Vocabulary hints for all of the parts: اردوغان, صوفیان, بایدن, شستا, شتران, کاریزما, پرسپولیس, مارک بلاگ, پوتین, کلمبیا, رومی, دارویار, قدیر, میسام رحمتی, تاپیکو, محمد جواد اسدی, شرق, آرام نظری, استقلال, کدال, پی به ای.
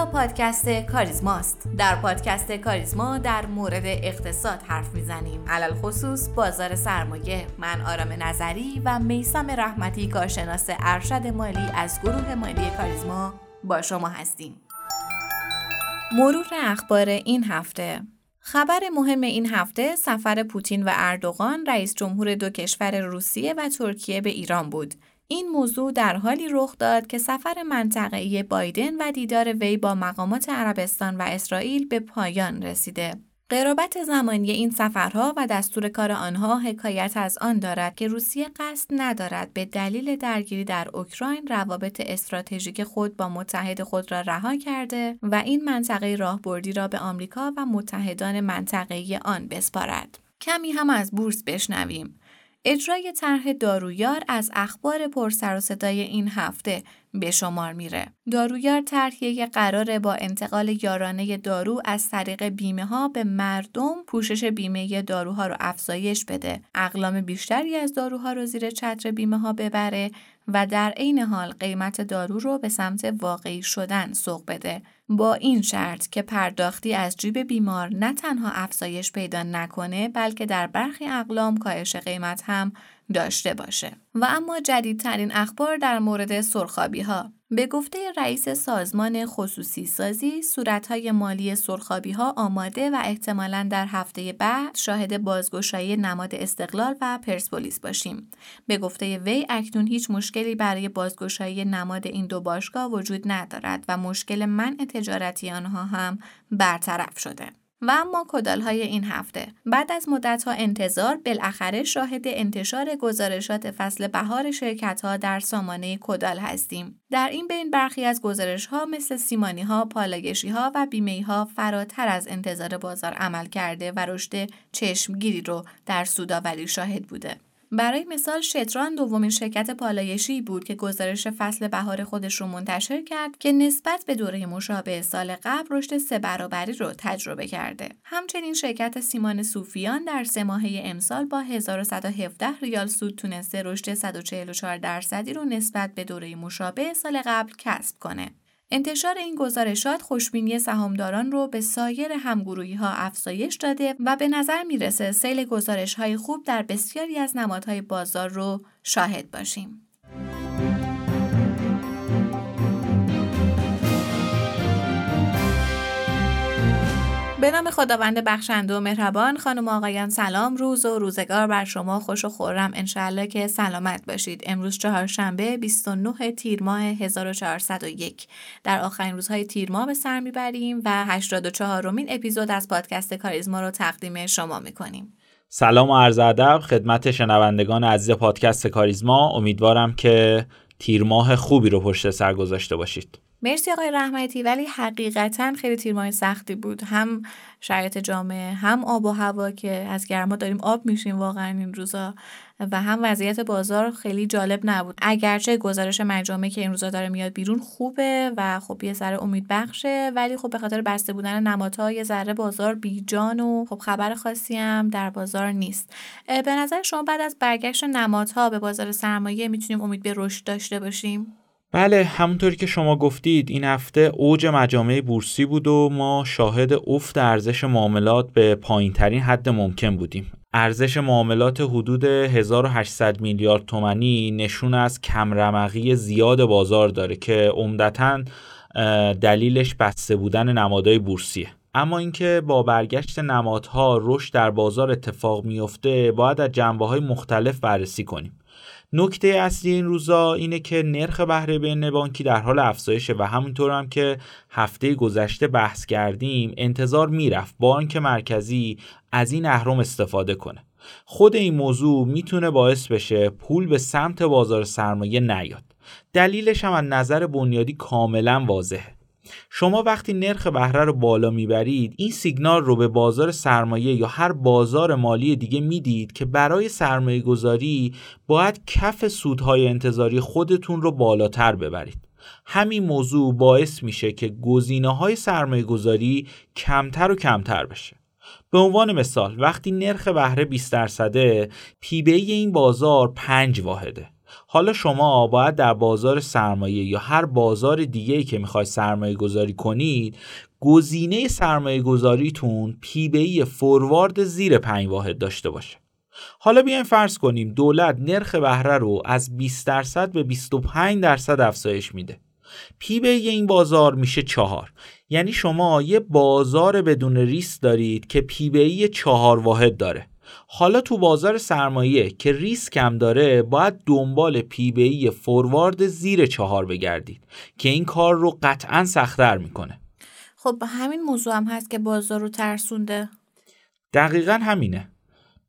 اینجا پادکست کاریزماست. در پادکست کاریزما در مورد اقتصاد حرف میزنیم، علل خصوص بازار سرمایه. من آرام نظری و میسام رحمتی، کارشناس ارشد مالی از گروه مالی کاریزما با شما هستیم. مرور اخبار این هفته. خبر مهم این هفته سفر پوتین و اردوغان، رئیس جمهور دو کشور روسیه و ترکیه، به ایران بود. این موضوع در حالی رخ داد که سفر منطقه‌ای بایدن و دیدار وی با مقامات عربستان و اسرائیل به پایان رسیده. قرابت زمانی این سفرها و دستور کار آنها حکایت از آن دارد که روسیه قصد ندارد به دلیل درگیری در اوکراین روابط استراتژیک خود با متحد خود را رها کرده و این منطقه راهبردی را به آمریکا و متحدان منطقه‌ای آن بسپارد. کمی هم از بورس بشنویم. اجرای طرح دارویار از اخبار پرسر و صدای این هفته به شمار میره. دارویار طرحی قرار با انتقال یارانه دارو از طریق بیمه ها به مردم پوشش بیمه داروها رو افزایش بده، اقلام بیشتری از داروها رو زیر چتر بیمه ها ببره و در عین حال قیمت دارو رو به سمت واقعی شدن سوق بده، با این شرط که پرداختی از جیب بیمار نه تنها افزایش پیدا نکنه بلکه در برخی اقلام کاهش قیمت هم داشته باشه. و اما جدیدترین اخبار در مورد سرخابی ها. به گفته رئیس سازمان خصوصی سازی، صورت‌های مالی سرخابی‌ها آماده و احتمالاً در هفته بعد شاهد بازگشایی نماد استقلال و پرسپولیس باشیم. به گفته وی اکنون هیچ مشکلی برای بازگشایی نماد این دو باشگاه وجود ندارد و مشکل منع تجارتی آنها هم برطرف شده. و اما کدال های این هفته. بعد از مدت‌ها انتظار، بالاخره شاهد انتشار گزارشات فصل بهار شرکت‌ها در سامانه کدال هستیم. در این بین برخی از گزارش‌ها مثل سیمانی‌ها، پالایشی‌ها و بیمه‌ها فراتر از انتظار بازار عمل کرده و رشد چشمگیری رو در سودآوری شاهد بوده. برای مثال شتران دومین شرکت پالایشی بود که گزارش فصل بهار خودش رو منتشر کرد که نسبت به دوره مشابه سال قبل رشد 3 برابری رو تجربه کرده. همچنین شرکت سیمان صوفیان در 3 ماهه امسال با 1117 ریال سود تونسته رشد 144% رو نسبت به دوره مشابه سال قبل کسب کنه. انتشار این گزارشات خوشبینی سهامداران رو به سایر همگروهی‌ها افزایش داده و به نظر میرسه سیل گزارش‌های خوب در بسیاری از نمادهای بازار رو شاهد باشیم. به نام خداوند بخشنده و مهربان. خانم و آقایان سلام، روز و روزگار بر شما خوش و خورم، انشالله که سلامت باشید. امروز چهارشنبه 29 تیر ماه 1401 در آخرین روزهای تیر ماه به سر میبریم و 84مین اپیزود از پادکست کاریزما رو تقدیم شما میکنیم. سلام و عرض ادب خدمت شنوندگان عزیز پادکست کاریزما. امیدوارم که تیر ماه خوبی رو پشت سر گذاشته باشید. مرسی آقای رحمتی، ولی حقیقتاً خیلی تیرماه سختی بود، هم شرایط جامعه، هم آب و هوا که از گرما داریم آب میشیم واقعاً این روزا، و هم وضعیت بازار خیلی جالب نبود. اگرچه گزارش مجامعی که این روزا داره میاد بیرون خوبه و خب یه ذره امید بخشه، ولی خب به خاطر بسته بودن نمادها یه ذره بازار بیجان و خب خبر خاصی هم در بازار نیست. به نظر شما بعد از برگشت نمادها به بازار سرمایه میتونیم امید به رشد داشته باشیم؟ بله، همونطوری که شما گفتید این هفته اوج مجامع بورسی بود و ما شاهد افت ارزش معاملات به پایین‌ترین حد ممکن بودیم. ارزش معاملات حدود 1800 میلیارد تومانی نشون از کمرمقی زیاد بازار داره که عمدتاً دلیلش بسته بودن نمادهای بورسیه. اما اینکه با برگشت نمادها رشد در بازار اتفاق میفته باید از جنبه‌های مختلف بررسی کنیم. نکته اصلی این روزا اینه که نرخ بهره بین بانکی در حال افزایشه و همونطور هم که هفته گذشته بحث کردیم انتظار میرفت بانک مرکزی از این اهرم استفاده کنه. خود این موضوع میتونه باعث بشه پول به سمت بازار سرمایه نیاد. دلیلش هم از نظر بنیادی کاملا واضحه. شما وقتی نرخ بهره رو بالا میبرید این سیگنال رو به بازار سرمایه یا هر بازار مالی دیگه میدید که برای سرمایه گذاری باید کف سودهای انتظاری خودتون رو بالاتر ببرید. همین موضوع باعث میشه که گزینه‌های سرمایه گذاری کمتر و کمتر بشه. به عنوان مثال وقتی نرخ بهره 20% PBI این بازار 5 واحده. حالا شما باید در بازار سرمایه یا هر بازار دیگه‌ای که میخواید سرمایه گذاری کنید گزینه سرمایه گذاریتون پی به ای فوروارد زیر 5 واحد داشته باشه. حالا بیایم فرض کنیم دولت نرخ بهره رو از 20% به 25% افزایش میده. پی به ای این بازار میشه 4. یعنی شما یه بازار بدون ریسک دارید که پی به ای 4 واحد داره. حالا تو بازار سرمایه که ریسک کم داره باید دنبال پی به ای فوروارد زیر 4 بگردید که این کار رو قطعاً سخت‌تر میکنه. خب همین موضوع هم هست که بازار رو ترسونده. دقیقاً همینه.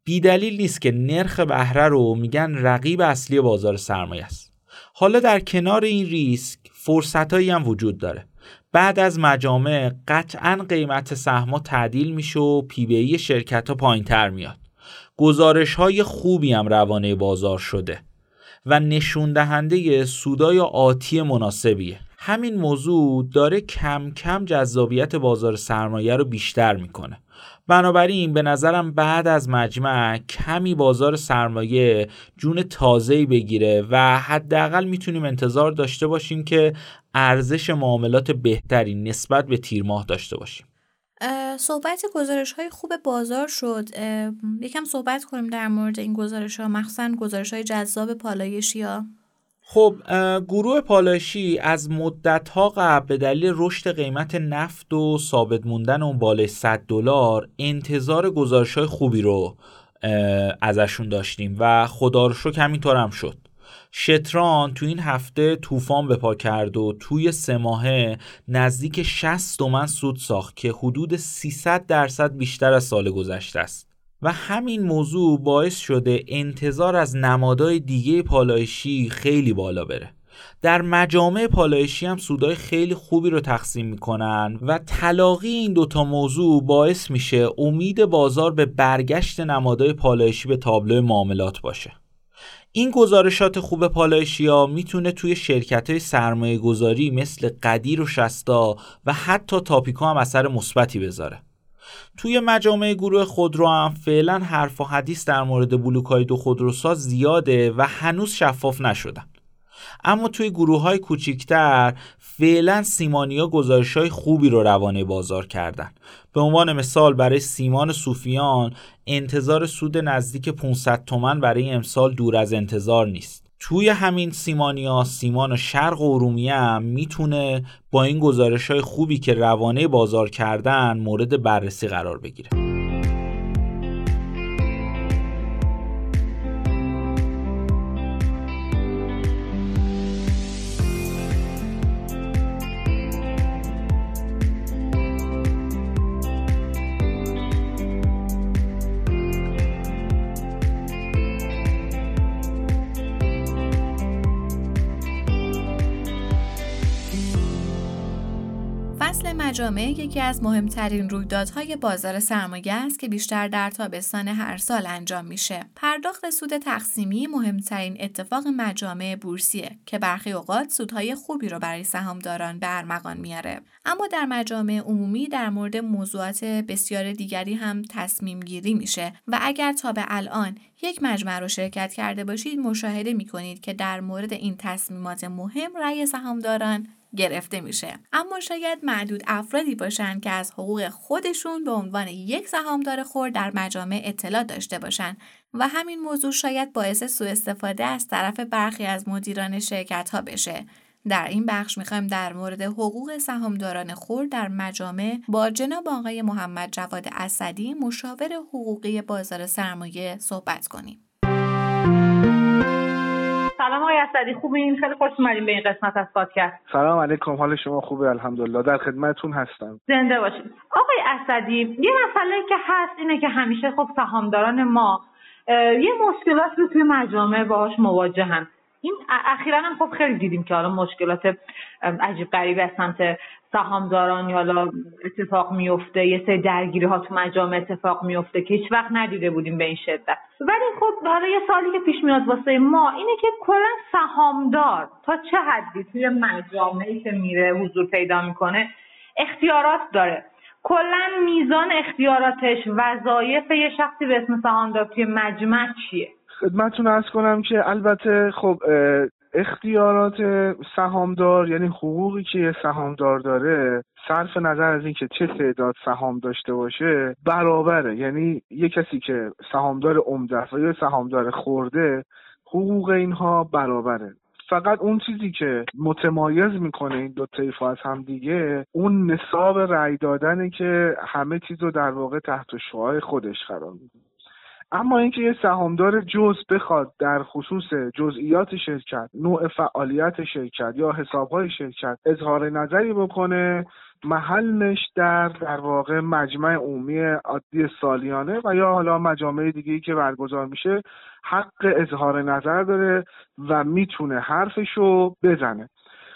بیدلیل نیست که نرخ بهره رو میگن رقیب اصلی بازار سرمایه است. حالا در کنار این ریسک فرصتایی هم وجود داره. بعد از مجامع قطعاً قیمت سهم‌ها تعدیل میشه و پی به ای شرکت‌ها پایین‌تر میاد. گزارش‌های خوبی هم روانه بازار شده و نشون دهنده سودای آتی مناسبیه. همین موضوع داره کم کم جذابیت بازار سرمایه رو بیشتر میکنه. بنابراین به نظرم بعد از مجمع کمی بازار سرمایه جون تازه‌ای بگیره و حداقل میتونیم انتظار داشته باشیم که ارزش معاملات بهتری نسبت به تیر ماه داشته باشیم. صحبت گزارش‌های خوب بازار شد. یکم صحبت کنیم در مورد این گزارش‌ها، مخصوصاً گزارش‌های جذاب پالایشی‌ها. خب گروه پالایشی از مدت‌ها قبل به دلیل رشد قیمت نفت و ثابت موندن اون بالای $100 انتظار گزارش‌های خوبی رو ازشون داشتیم و خدا رو شکر همینطور هم شد. شتران تو این هفته طوفان به پا کرد و توی 3 ماهه نزدیک 60 تومن سود ساخت که حدود 300% بیشتر از سال گذشته است و همین موضوع باعث شده انتظار از نمادهای دیگه پالایشی خیلی بالا بره. در مجامع پالایشی هم سودای خیلی خوبی رو تقسیم میکنن و تلاقی این دوتا موضوع باعث میشه امید بازار به برگشت نمادهای پالایشی به تابلو معاملات باشه. این گزارشات خوب پالایشی‌ها میتونه توی شرکت‌های سرمایه‌گذاری مثل قدیر و شستا و حتی تاپیکو هم اثر مثبتی بذاره. توی مجامع گروه خودرو هم فعلا حرف و حدیث در مورد بلوک‌های دو خودروساز زیاده و هنوز شفاف نشدن. اما توی گروه‌های کوچیک‌تر فعلا سیمانی‌ها گزارش‌های خوبی رو روانه بازار کردن. به عنوان مثال برای سیمان صوفیان انتظار سود نزدیک 500 تومن برای امسال دور از انتظار نیست. توی همین سیمانی‌ها سیمان شرق و رومی هم میتونه با این گزارش‌های خوبی که روانه بازار کردن مورد بررسی قرار بگیره. مجامع یکی از مهمترین رویدادهای بازار سرمایه است که بیشتر در تابستان هر سال انجام میشه. پرداخت سود تقسیمی مهمترین اتفاق مجامع بورسیه که برخی اوقات سودهای خوبی رو برای سهامداران به ارمغان میاره. اما در مجامع عمومی در مورد موضوعات بسیار دیگری هم تصمیم گیری میشه و اگر تا به الان یک مجمع رو شرکت کرده باشید مشاهده میکنید که در مورد این تصمیمات مهم رأی سهامداران گرفته میشه. اما شاید معدود افرادی باشن که از حقوق خودشون به عنوان یک سهامدار خرد در مجامع اطلاع داشته باشن و همین موضوع شاید باعث سوء استفاده از طرف برخی از مدیران شرکت ها بشه. در این بخش میخوایم در مورد حقوق سهامداران خرد در مجامع با جناب آقای محمد جواد اسدی مشاور حقوقی بازار سرمایه صحبت کنیم. سلام آقای اسدی، خوبین؟ خیلی خوش اومدین به این قسمت از پادکست. سلام علیکم، حال شما خوبه؟ الحمدلله، در خدمتتون هستم. زنده باشید. آقای اسدی، یه مسئله که هست اینه که همیشه خب سهامداران ما یه مشکلات رو توی مجامع باهاش مواجهن. این اخیراً هم خب خیلی دیدیم که حالا مشکلات عجیب غریبی از سمت سهامداران یا اتفاق میفته، یه سری درگیری‌ها تو مجامع اتفاق میفته که هیچ وقت ندیده بودیم به این شدت. ولی خب حالا یه سوالی که پیش میاد واسه ما اینه که کلاً سهامدار تا چه حدی توی مجامعی که میره حضور پیدا میکنه اختیارات داره؟ کلاً میزان اختیاراتش، وظایف یه شخصی به اسم سهامدار توی مجمع چیه؟ خدمتتون عرض کنم که البته خب اختیارات سهامدار، یعنی حقوقی که سهامدار داره، صرف نظر از اینکه چه تعداد سهام داشته باشه برابره. یعنی یه کسی که سهامدار عمده است و یه سهامدار خرده، حقوق اینها برابره. فقط اون چیزی که متمایز میکنه این دو طیف از هم دیگه، اون نصاب رأی دادنه که همه چیز رو در واقع تحت شعاع خودش قرار میده. اما اینکه یه سهامدار جزء بخواد در خصوص جزئیات شرکت، نوع فعالیت شرکت یا حسابهای شرکت اظهار نظری بکنه، محلش در واقع مجمع عمومی عادی سالیانه و یا حالا مجامع دیگه‌ای که برگزار میشه، حق اظهار نظر داره و میتونه حرفشو بزنه.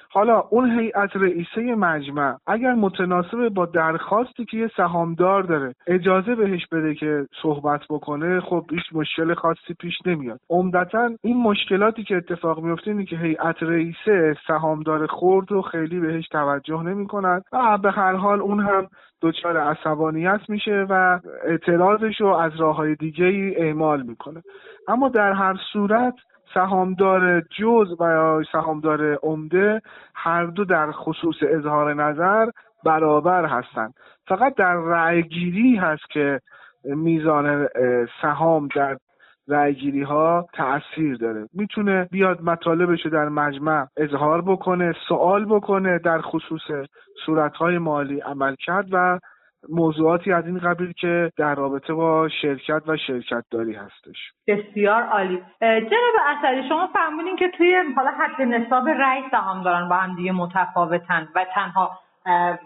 حالا اون هیئت رئیسه مجمع اگر متناسب با درخواستی که یه سهامدار داره اجازه بهش بده که صحبت بکنه، خب هیچ مشکل خاصی پیش نمیاد. عمدتاً این مشکلاتی که اتفاق میفته اینه که هیئت رئیسه سهامدار خرد رو خیلی بهش توجه نمی‌کنن و به هر حال اون هم دچار عصبانیت میشه و اعتراضش رو از راه‌های دیگه‌ای اعمال میکنه. اما در هر صورت سهامدار جزء و سهامدار عمده هر دو در خصوص اظهار نظر برابر هستند. فقط در رأی گیری هست که میزان سهام در رأی گیری ها تأثیر داره. میتونه بیاد مطالبشو در مجمع اظهار بکنه، سوال بکنه در خصوص صورتهای مالی، عملکرد و موضوعاتی از این قبیل که در رابطه با شرکت و شرکتداری هستش. بسیار عالی. جناب اسدی، شما فهمونین که توی حالا حد نصاب رأی سهامداران با هم دیگه متفاوتن و تنها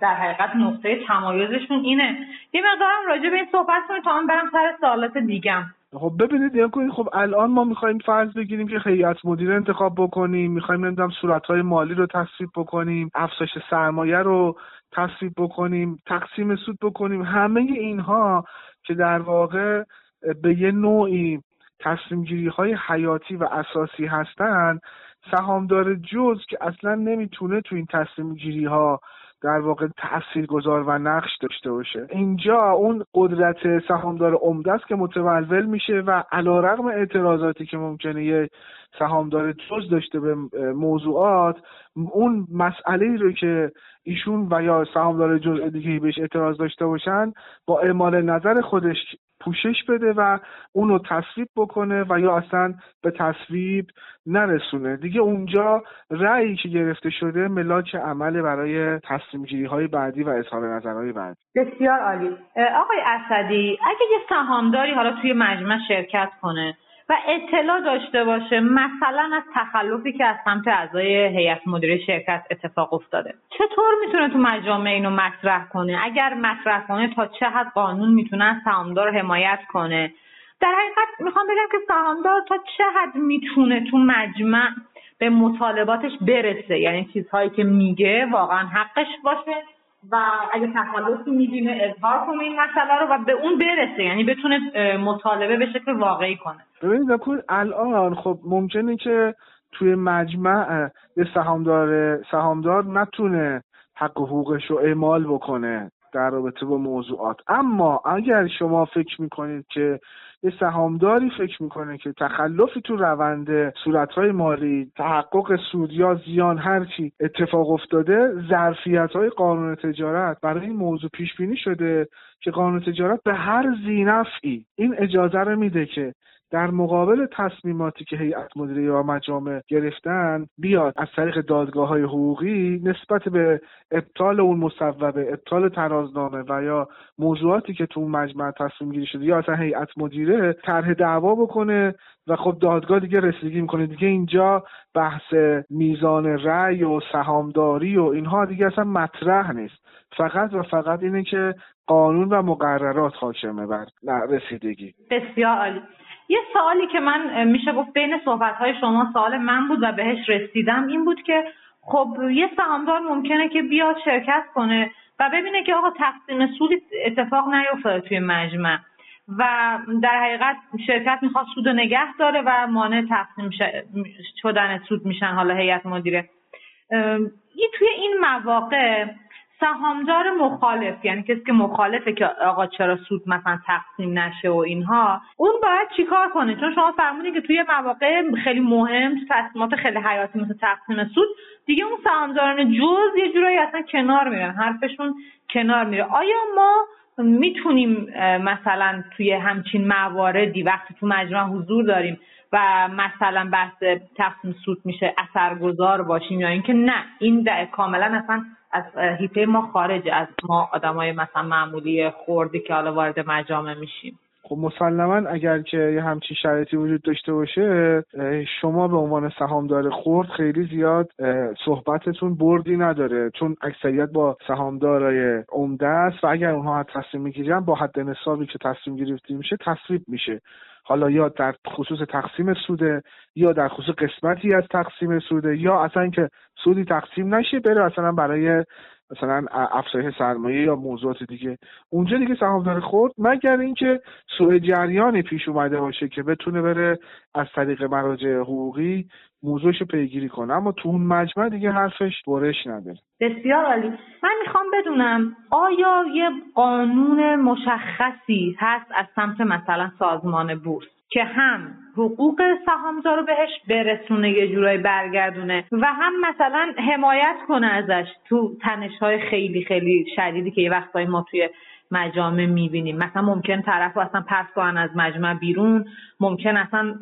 در حقیقت نقطه تمایزشون اینه. یه مقدارم راجع به این صحبت کنید تا من برم سر سوالات دیگم. خب ببینید یا کنید، خب الان ما میخوایم فرض بگیریم که هیئت مدیره انتخاب بکنیم، میخوایم نمیدونم صورتهای مالی رو تصویب بکنیم، افزایش سرمایه رو تصویب بکنیم، تقسیم سود بکنیم. همه اینها که در واقع به یه نوعی تصمیم گیری های حیاتی و اساسی هستن، سهامدار جزء که اصلا نمیتونه تو این تصمیم گیری ها در واقع تاثیرگذار و نقش داشته باشه. اینجا اون قدرت سهامدار عمده است که متولول میشه و علیرغم اعتراضاتی که ممکنه یه سهامدار جزء داشته به موضوعات، اون مسئله‌ای رو که ایشون و یا سهامدار جزء دیگه بهش اعتراض داشته باشن با اعمال نظر خودش پوشش بده و اونو تصویب بکنه و یا اصلا به تصویب نرسونه. دیگه اونجا رأیی که گرفته شده ملاک عمل برای تصمیم گیری های بعدی و اظهار نظرهای بعدی. بسیار عالی. آقای اسدی، اگه یه سهامداری حالا توی مجمع شرکت کنه و اطلاع داشته باشه مثلا از تخلفی که از سمت اعضای هیئت مدیره شرکت اتفاق افتاده، چطور میتونه تو مجامع اینو مطرح کنه؟ اگر مطرح کنه تا چه حد قانون میتونه از سهامدار حمایت کنه؟ در حقیقت میخوام بگم که سهامدار تا چه حد میتونه تو مجمع به مطالباتش برسه، یعنی چیزهایی که میگه واقعا حقش باشه و اگه تخلفی میبینه اظهار کنه این مسئله رو و به اون برسه، یعنی بتونه مطالبه به شکل واقعی کنه. ببینید دکتر، الان خب ممکنه که توی مجمع یه سهامدار نتونه حق و حقوقش رو اعمال بکنه در رابطه با موضوعات، اما اگر شما فکر میکنید که یه سهامداری فکر میکنه که تخلفی تو روند صورتهای مالی، تحقق سود یا زیان هرچی اتفاق افتاده، ظرفیت‌های قانون تجارت برای این موضوع پیش بینی شده که قانون تجارت به هر ذینفعی این اجازه رو میده که در مقابل تصمیماتی که هیئت مدیره یا مجامع گرفتن بیاد از طریق دادگاه‌های حقوقی نسبت به ابطال اون مصوبه، ابطال ترازنامه و یا موضوعاتی که تو مجمع تصمیم گیری شده یا اصلا هیئت مدیره طرح دعوا بکنه و خب دادگاه دیگه رسیدگی میکنه. دیگه اینجا بحث میزان رأی و سهامداری و اینها دیگه اصلا مطرح نیست. فقط و فقط اینه که قانون و مقررات حاکمه بر رسیدگی. بسیار عالی. یه سوالی که من میشه گفت بین صحبت‌های شما سوال من بود و بهش رسیدم این بود که خب یه سهامدار ممکنه که بیاد شرکت کنه و ببینه که آقا تقسیم سود اتفاق نیفتاده توی مجمع و در حقیقت شرکت میخواد سود رو نگه داره و مانع تقسیم شدن سود میشن حالا هیئت مدیره. توی این مواقع سهامدار مخالف، یعنی کسی که مخالفه که آقا چرا سود مثلا تقسیم نشه و اینها، اون باید چیکار کنه؟ چون شما فرمودین که توی مواقع خیلی مهم، تصمیمات خیلی حیاتی مثل تقسیم سود، دیگه اون سهامداران جز یه جورایی اصلا کنار میرن، حرفشون کنار میره. آیا ما میتونیم مثلا توی همچین مواردی وقتی تو مجمع حضور داریم و مثلا بحث تقسیم سود میشه اثرگذار باشیم، یا اینکه نه این کاملا اصلا از حیطه ما خارجه، از ما آدمای مثلا معمولی خردی که حالا وارد مجامع میشیم؟ خب مسلماً اگر که یه همچین شرایطی وجود داشته باشه، شما به عنوان سهامدار خرد خیلی زیاد صحبتتون بردی نداره، چون اکثریت با سهامدارای عمده است و اگر اونها تصمیم میگیرن با حد نصابی که تصمیم گرفته میشه تصویب میشه، حالا یا در خصوص تقسیم سوده، یا در خصوص قسمتی از تقسیم سوده، یا اصلا که سودی تقسیم نشه بره اصلا برای مثلا افزایش سرمایه یا موضوعات دیگه. اونجا دیگه سهامدار خرد مگر اینکه سوء جریانی پیش اومده باشه که بتونه بره از طریق مراجع حقوقی موضوعشو پیگیری کنه، اما تو اون مجمع دیگه حرفش برش نداره. بسیار عالی. من میخوام بدونم آیا یه قانون مشخصی هست از سمت مثلا سازمان بورس که هم حقوق سهامدار رو بهش برسونه، یه جورایی برگردونه، و هم مثلا حمایت کنه ازش تو تنش‌های خیلی خیلی شدیدی که یه وقتایی ما توی مجامع میبینیم؟ مثلا ممکن طرف رو اصلا پس کنن از مجمع بیرون، ممکن اصلا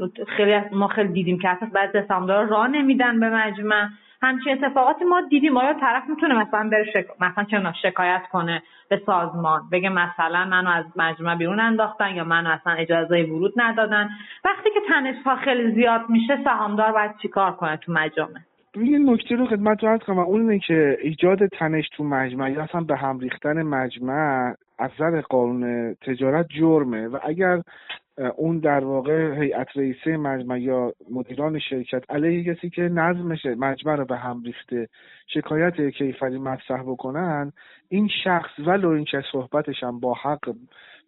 ما خیلی دیدیم که اصلا بعضی سهامدارا راه نمیدن به مجمع، همچین اتفاقاتی ما دیدیم. آیا طرف میتونه مثلا بره مثلا شکایت کنه به سازمان، بگه مثلا منو از مجمع بیرون انداختن یا منو اصلا اجازه ورود ندادن؟ وقتی که تنش‌ها خیلی زیاد میشه سهامدار باید چیکار کنه تو مجامع؟ این نکته رو خدمتتون عرض کنم، اونه که ایجاد تنش تو مجمع یا اصلا به هم ریختن مجمع از نظر قانون تجارت جرمه، و اگر اون در واقع هیئت رئیسه مجمع یا مدیران شرکت علیه کسی که نظمش مجمع رو به هم ریخته شکایت کیفری مطرح بکنن، این شخص ولو اینکه صحبتش هم با حق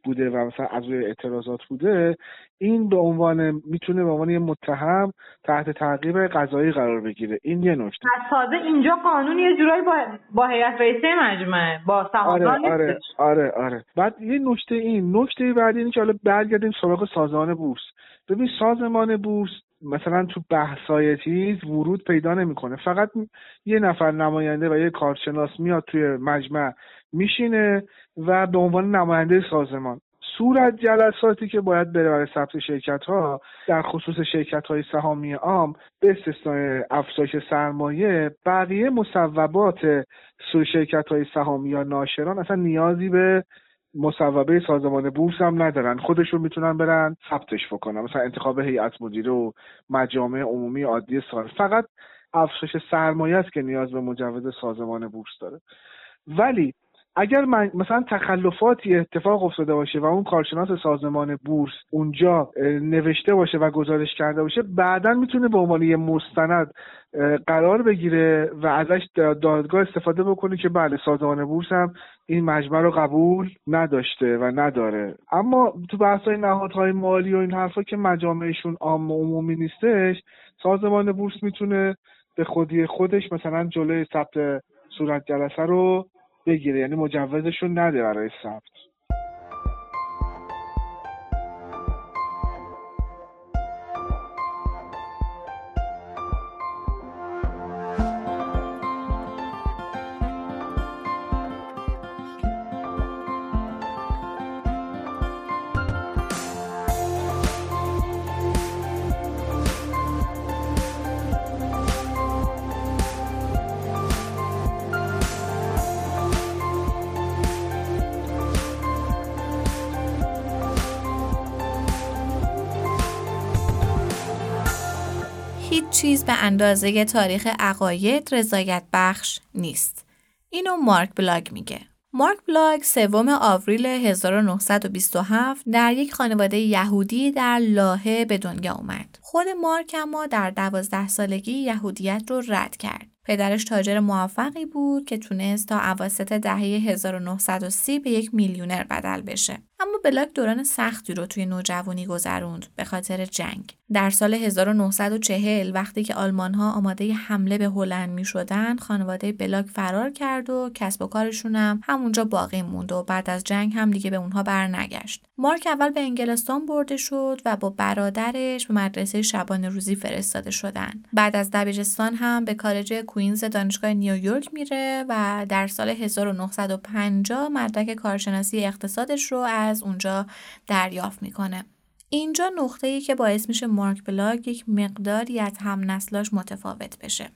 بوده و مثلا از روی اعتراضات بوده، این به عنوان میتونه به عنوان یه متهم تحت تعقیب قضایی قرار بگیره. این یه نکته. تازه اینجا قانون یه جورایی با هیئت رئیسه مجمع، با سهامدار نیست. آره. بعد یه نکته، این نکته بعدی اینه که حالا برگردیم سراغ سازمان بورس. ببین سازمان بورس مثلا تو بحث‌های چیز ورود پیدا نمی‌کنه، فقط یه نفر نماینده و یه کارشناس میاد توی مجمع میشینه و به عنوان نماینده سازمان. صورت جلساتی که باید بره برای ثبت شرکت‌ها در خصوص شرکت‌های سهامی عام به استثنای افزایش سرمایه، بقیه مصوبات شرکت‌های سهامی یا ناشران اصلا نیازی به مصوبه سازمان بورس هم ندارن، خودشون میتونن برن ثبتش بکنن، مثلا انتخاب هیئت مدیره و مجامع عمومی عادی سال. فقط افزایش سرمایه است که نیاز به مجوز سازمان بورس داره. ولی اگر مثلا تخلفاتی اتفاق افتاده باشه و اون کارشناس سازمان بورس اونجا نوشته باشه و گزارش کرده باشه، بعداً میتونه به عنوان یه مستند قرار بگیره و ازش دادگاه استفاده بکنه که بله سازمان بورس هم این مجمع رو قبول نداشته و نداره. اما تو بحث‌های نهادهای مالی و این حرفا که مجامعشون عام و عمومی نیستش، سازمان بورس میتونه به خودی خودش مثلا جلوی ثبت صورت جلسه رو بگیره، یعنی مجوزشون نده برای ثبت. چیز به اندازه تاریخ عقاید رضایت بخش نیست. اینو مارک بلاگ میگه. مارک بلاگ 3 آوریل 1927 در یک خانواده یهودی در لاهه به دنیا اومد. خود مارک اما در 12 سالگی یهودیت رو رد کرد. پدرش تاجر موفقی بود که تونست تا اواسط دهه 1930 به یک میلیونر بدل بشه. اما بلاگ دوران سختی رو توی نوجوانی گذروند به خاطر جنگ. در سال 1940 وقتی که آلمان‌ها آماده ی حمله به هلند می‌شدن، خانواده بلاگ فرار کرد و کسب و کارشون هم همونجا باقی موند و بعد از جنگ هم دیگه به اونها برنگشت. مارک اول به انگلستان برده شد و با برادرش به مدرسه شبانه روزی فرستاده شدن. بعد از دبیرستان هم به کالج کوینز دانشگاه نیویورک میره و در سال 1950 مدرک کارشناسی اقتصادش رو از اونجا دریافت میکنه. اینجا نقطه‌ای که باعث میشه مارک بلاگ یک مقداری از هم نسلاش متفاوت بشه.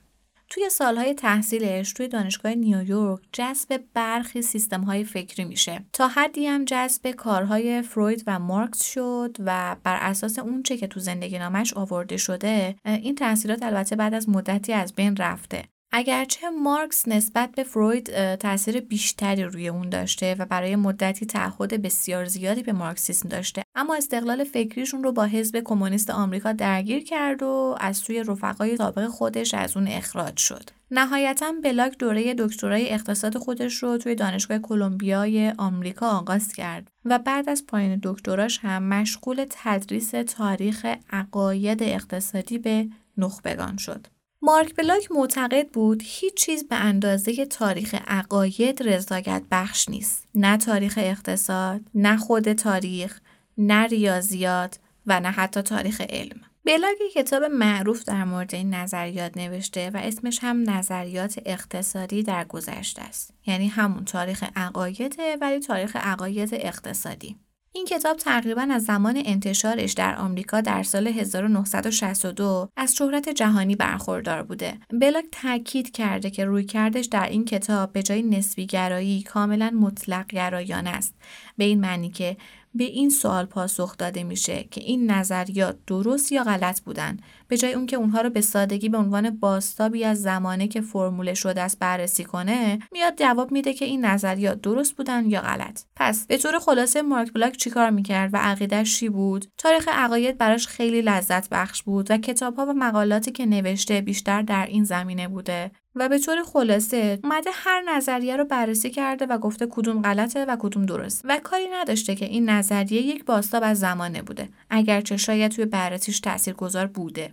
توی سالهای تحصیلش توی دانشگاه نیویورک جذب برخی سیستم‌های فکری میشه. تا حدی هم جذب کارهای فروید و مارکس شد و بر اساس اون چه که تو زندگی نامش آورده شده، این تأثیرات البته بعد از مدتی از بین رفته. اگرچه مارکس نسبت به فروید تأثیر بیشتری روی اون داشته و برای مدتی تعهد بسیار زیادی به مارکسیسم داشته، اما استقلال فکریشون رو با حزب کمونیست آمریکا درگیر کرد و از سوی رفقای سابق خودش از اون اخراج شد. نهایتاً بلاگ دوره دکترای اقتصاد خودش رو توی دانشگاه کلمبیای آمریکا آغاز کرد و بعد از پایان دکتراش هم مشغول تدریس تاریخ عقاید اقتصادی به نخبگان شد. مارک بلاگ معتقد بود هیچ چیز به اندازه تاریخ عقاید رضایت بخش نیست. نه تاریخ اقتصاد، نه خود تاریخ، نه ریاضیات و نه حتی تاریخ علم. بلاگ کتاب معروف در مورد این نظریات نوشته و اسمش هم نظریات اقتصادی در گذشته است. یعنی همون تاریخ عقایده ولی تاریخ عقاید اقتصادی. این کتاب تقریباً از زمان انتشارش در آمریکا در سال 1962 از شهرت جهانی برخوردار بوده. بلاگ تاکید کرده که رویکردش در این کتاب به جای نسبی‌گرایی کاملاً مطلق‌گرایانه است. به این معنی که به این سوال پاسخ داده میشه که این نظریات درست یا غلط بودن، به جای اون که اونها رو به سادگی به عنوان بازتابی از زمانه که فرموله شده است بررسی کنه، میاد جواب میده که این نظریات درست بودن یا غلط. پس به طور خلاصه مارک بلاگ چیکار میکرد و عقیده‌اش چی بود؟ تاریخ عقاید براش خیلی لذت بخش بود و کتاب‌ها و مقالاتی که نوشته بیشتر در این زمینه بوده. و به طور خلاصه اومده هر نظریه رو بررسی کرده و گفته کدوم غلطه و کدوم درست و کاری نداشته که این نظریه یک بازتاب از زمانه بوده، اگرچه شاید توی بررسیش تاثیرگذار بوده.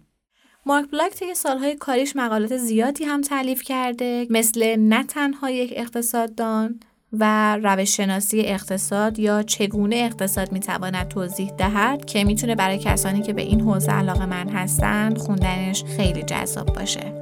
مارک بلاگ طی سالهای کاریش مقالات زیادی هم تالیف کرده، مثل نه تنها یک اقتصاددان و روش شناسی اقتصاد یا چگونه اقتصاد میتواند توضیح دهد که میتونه برای کسانی که به این حوزه علاقه‌مند هستن خوندنش خیلی جذاب باشه.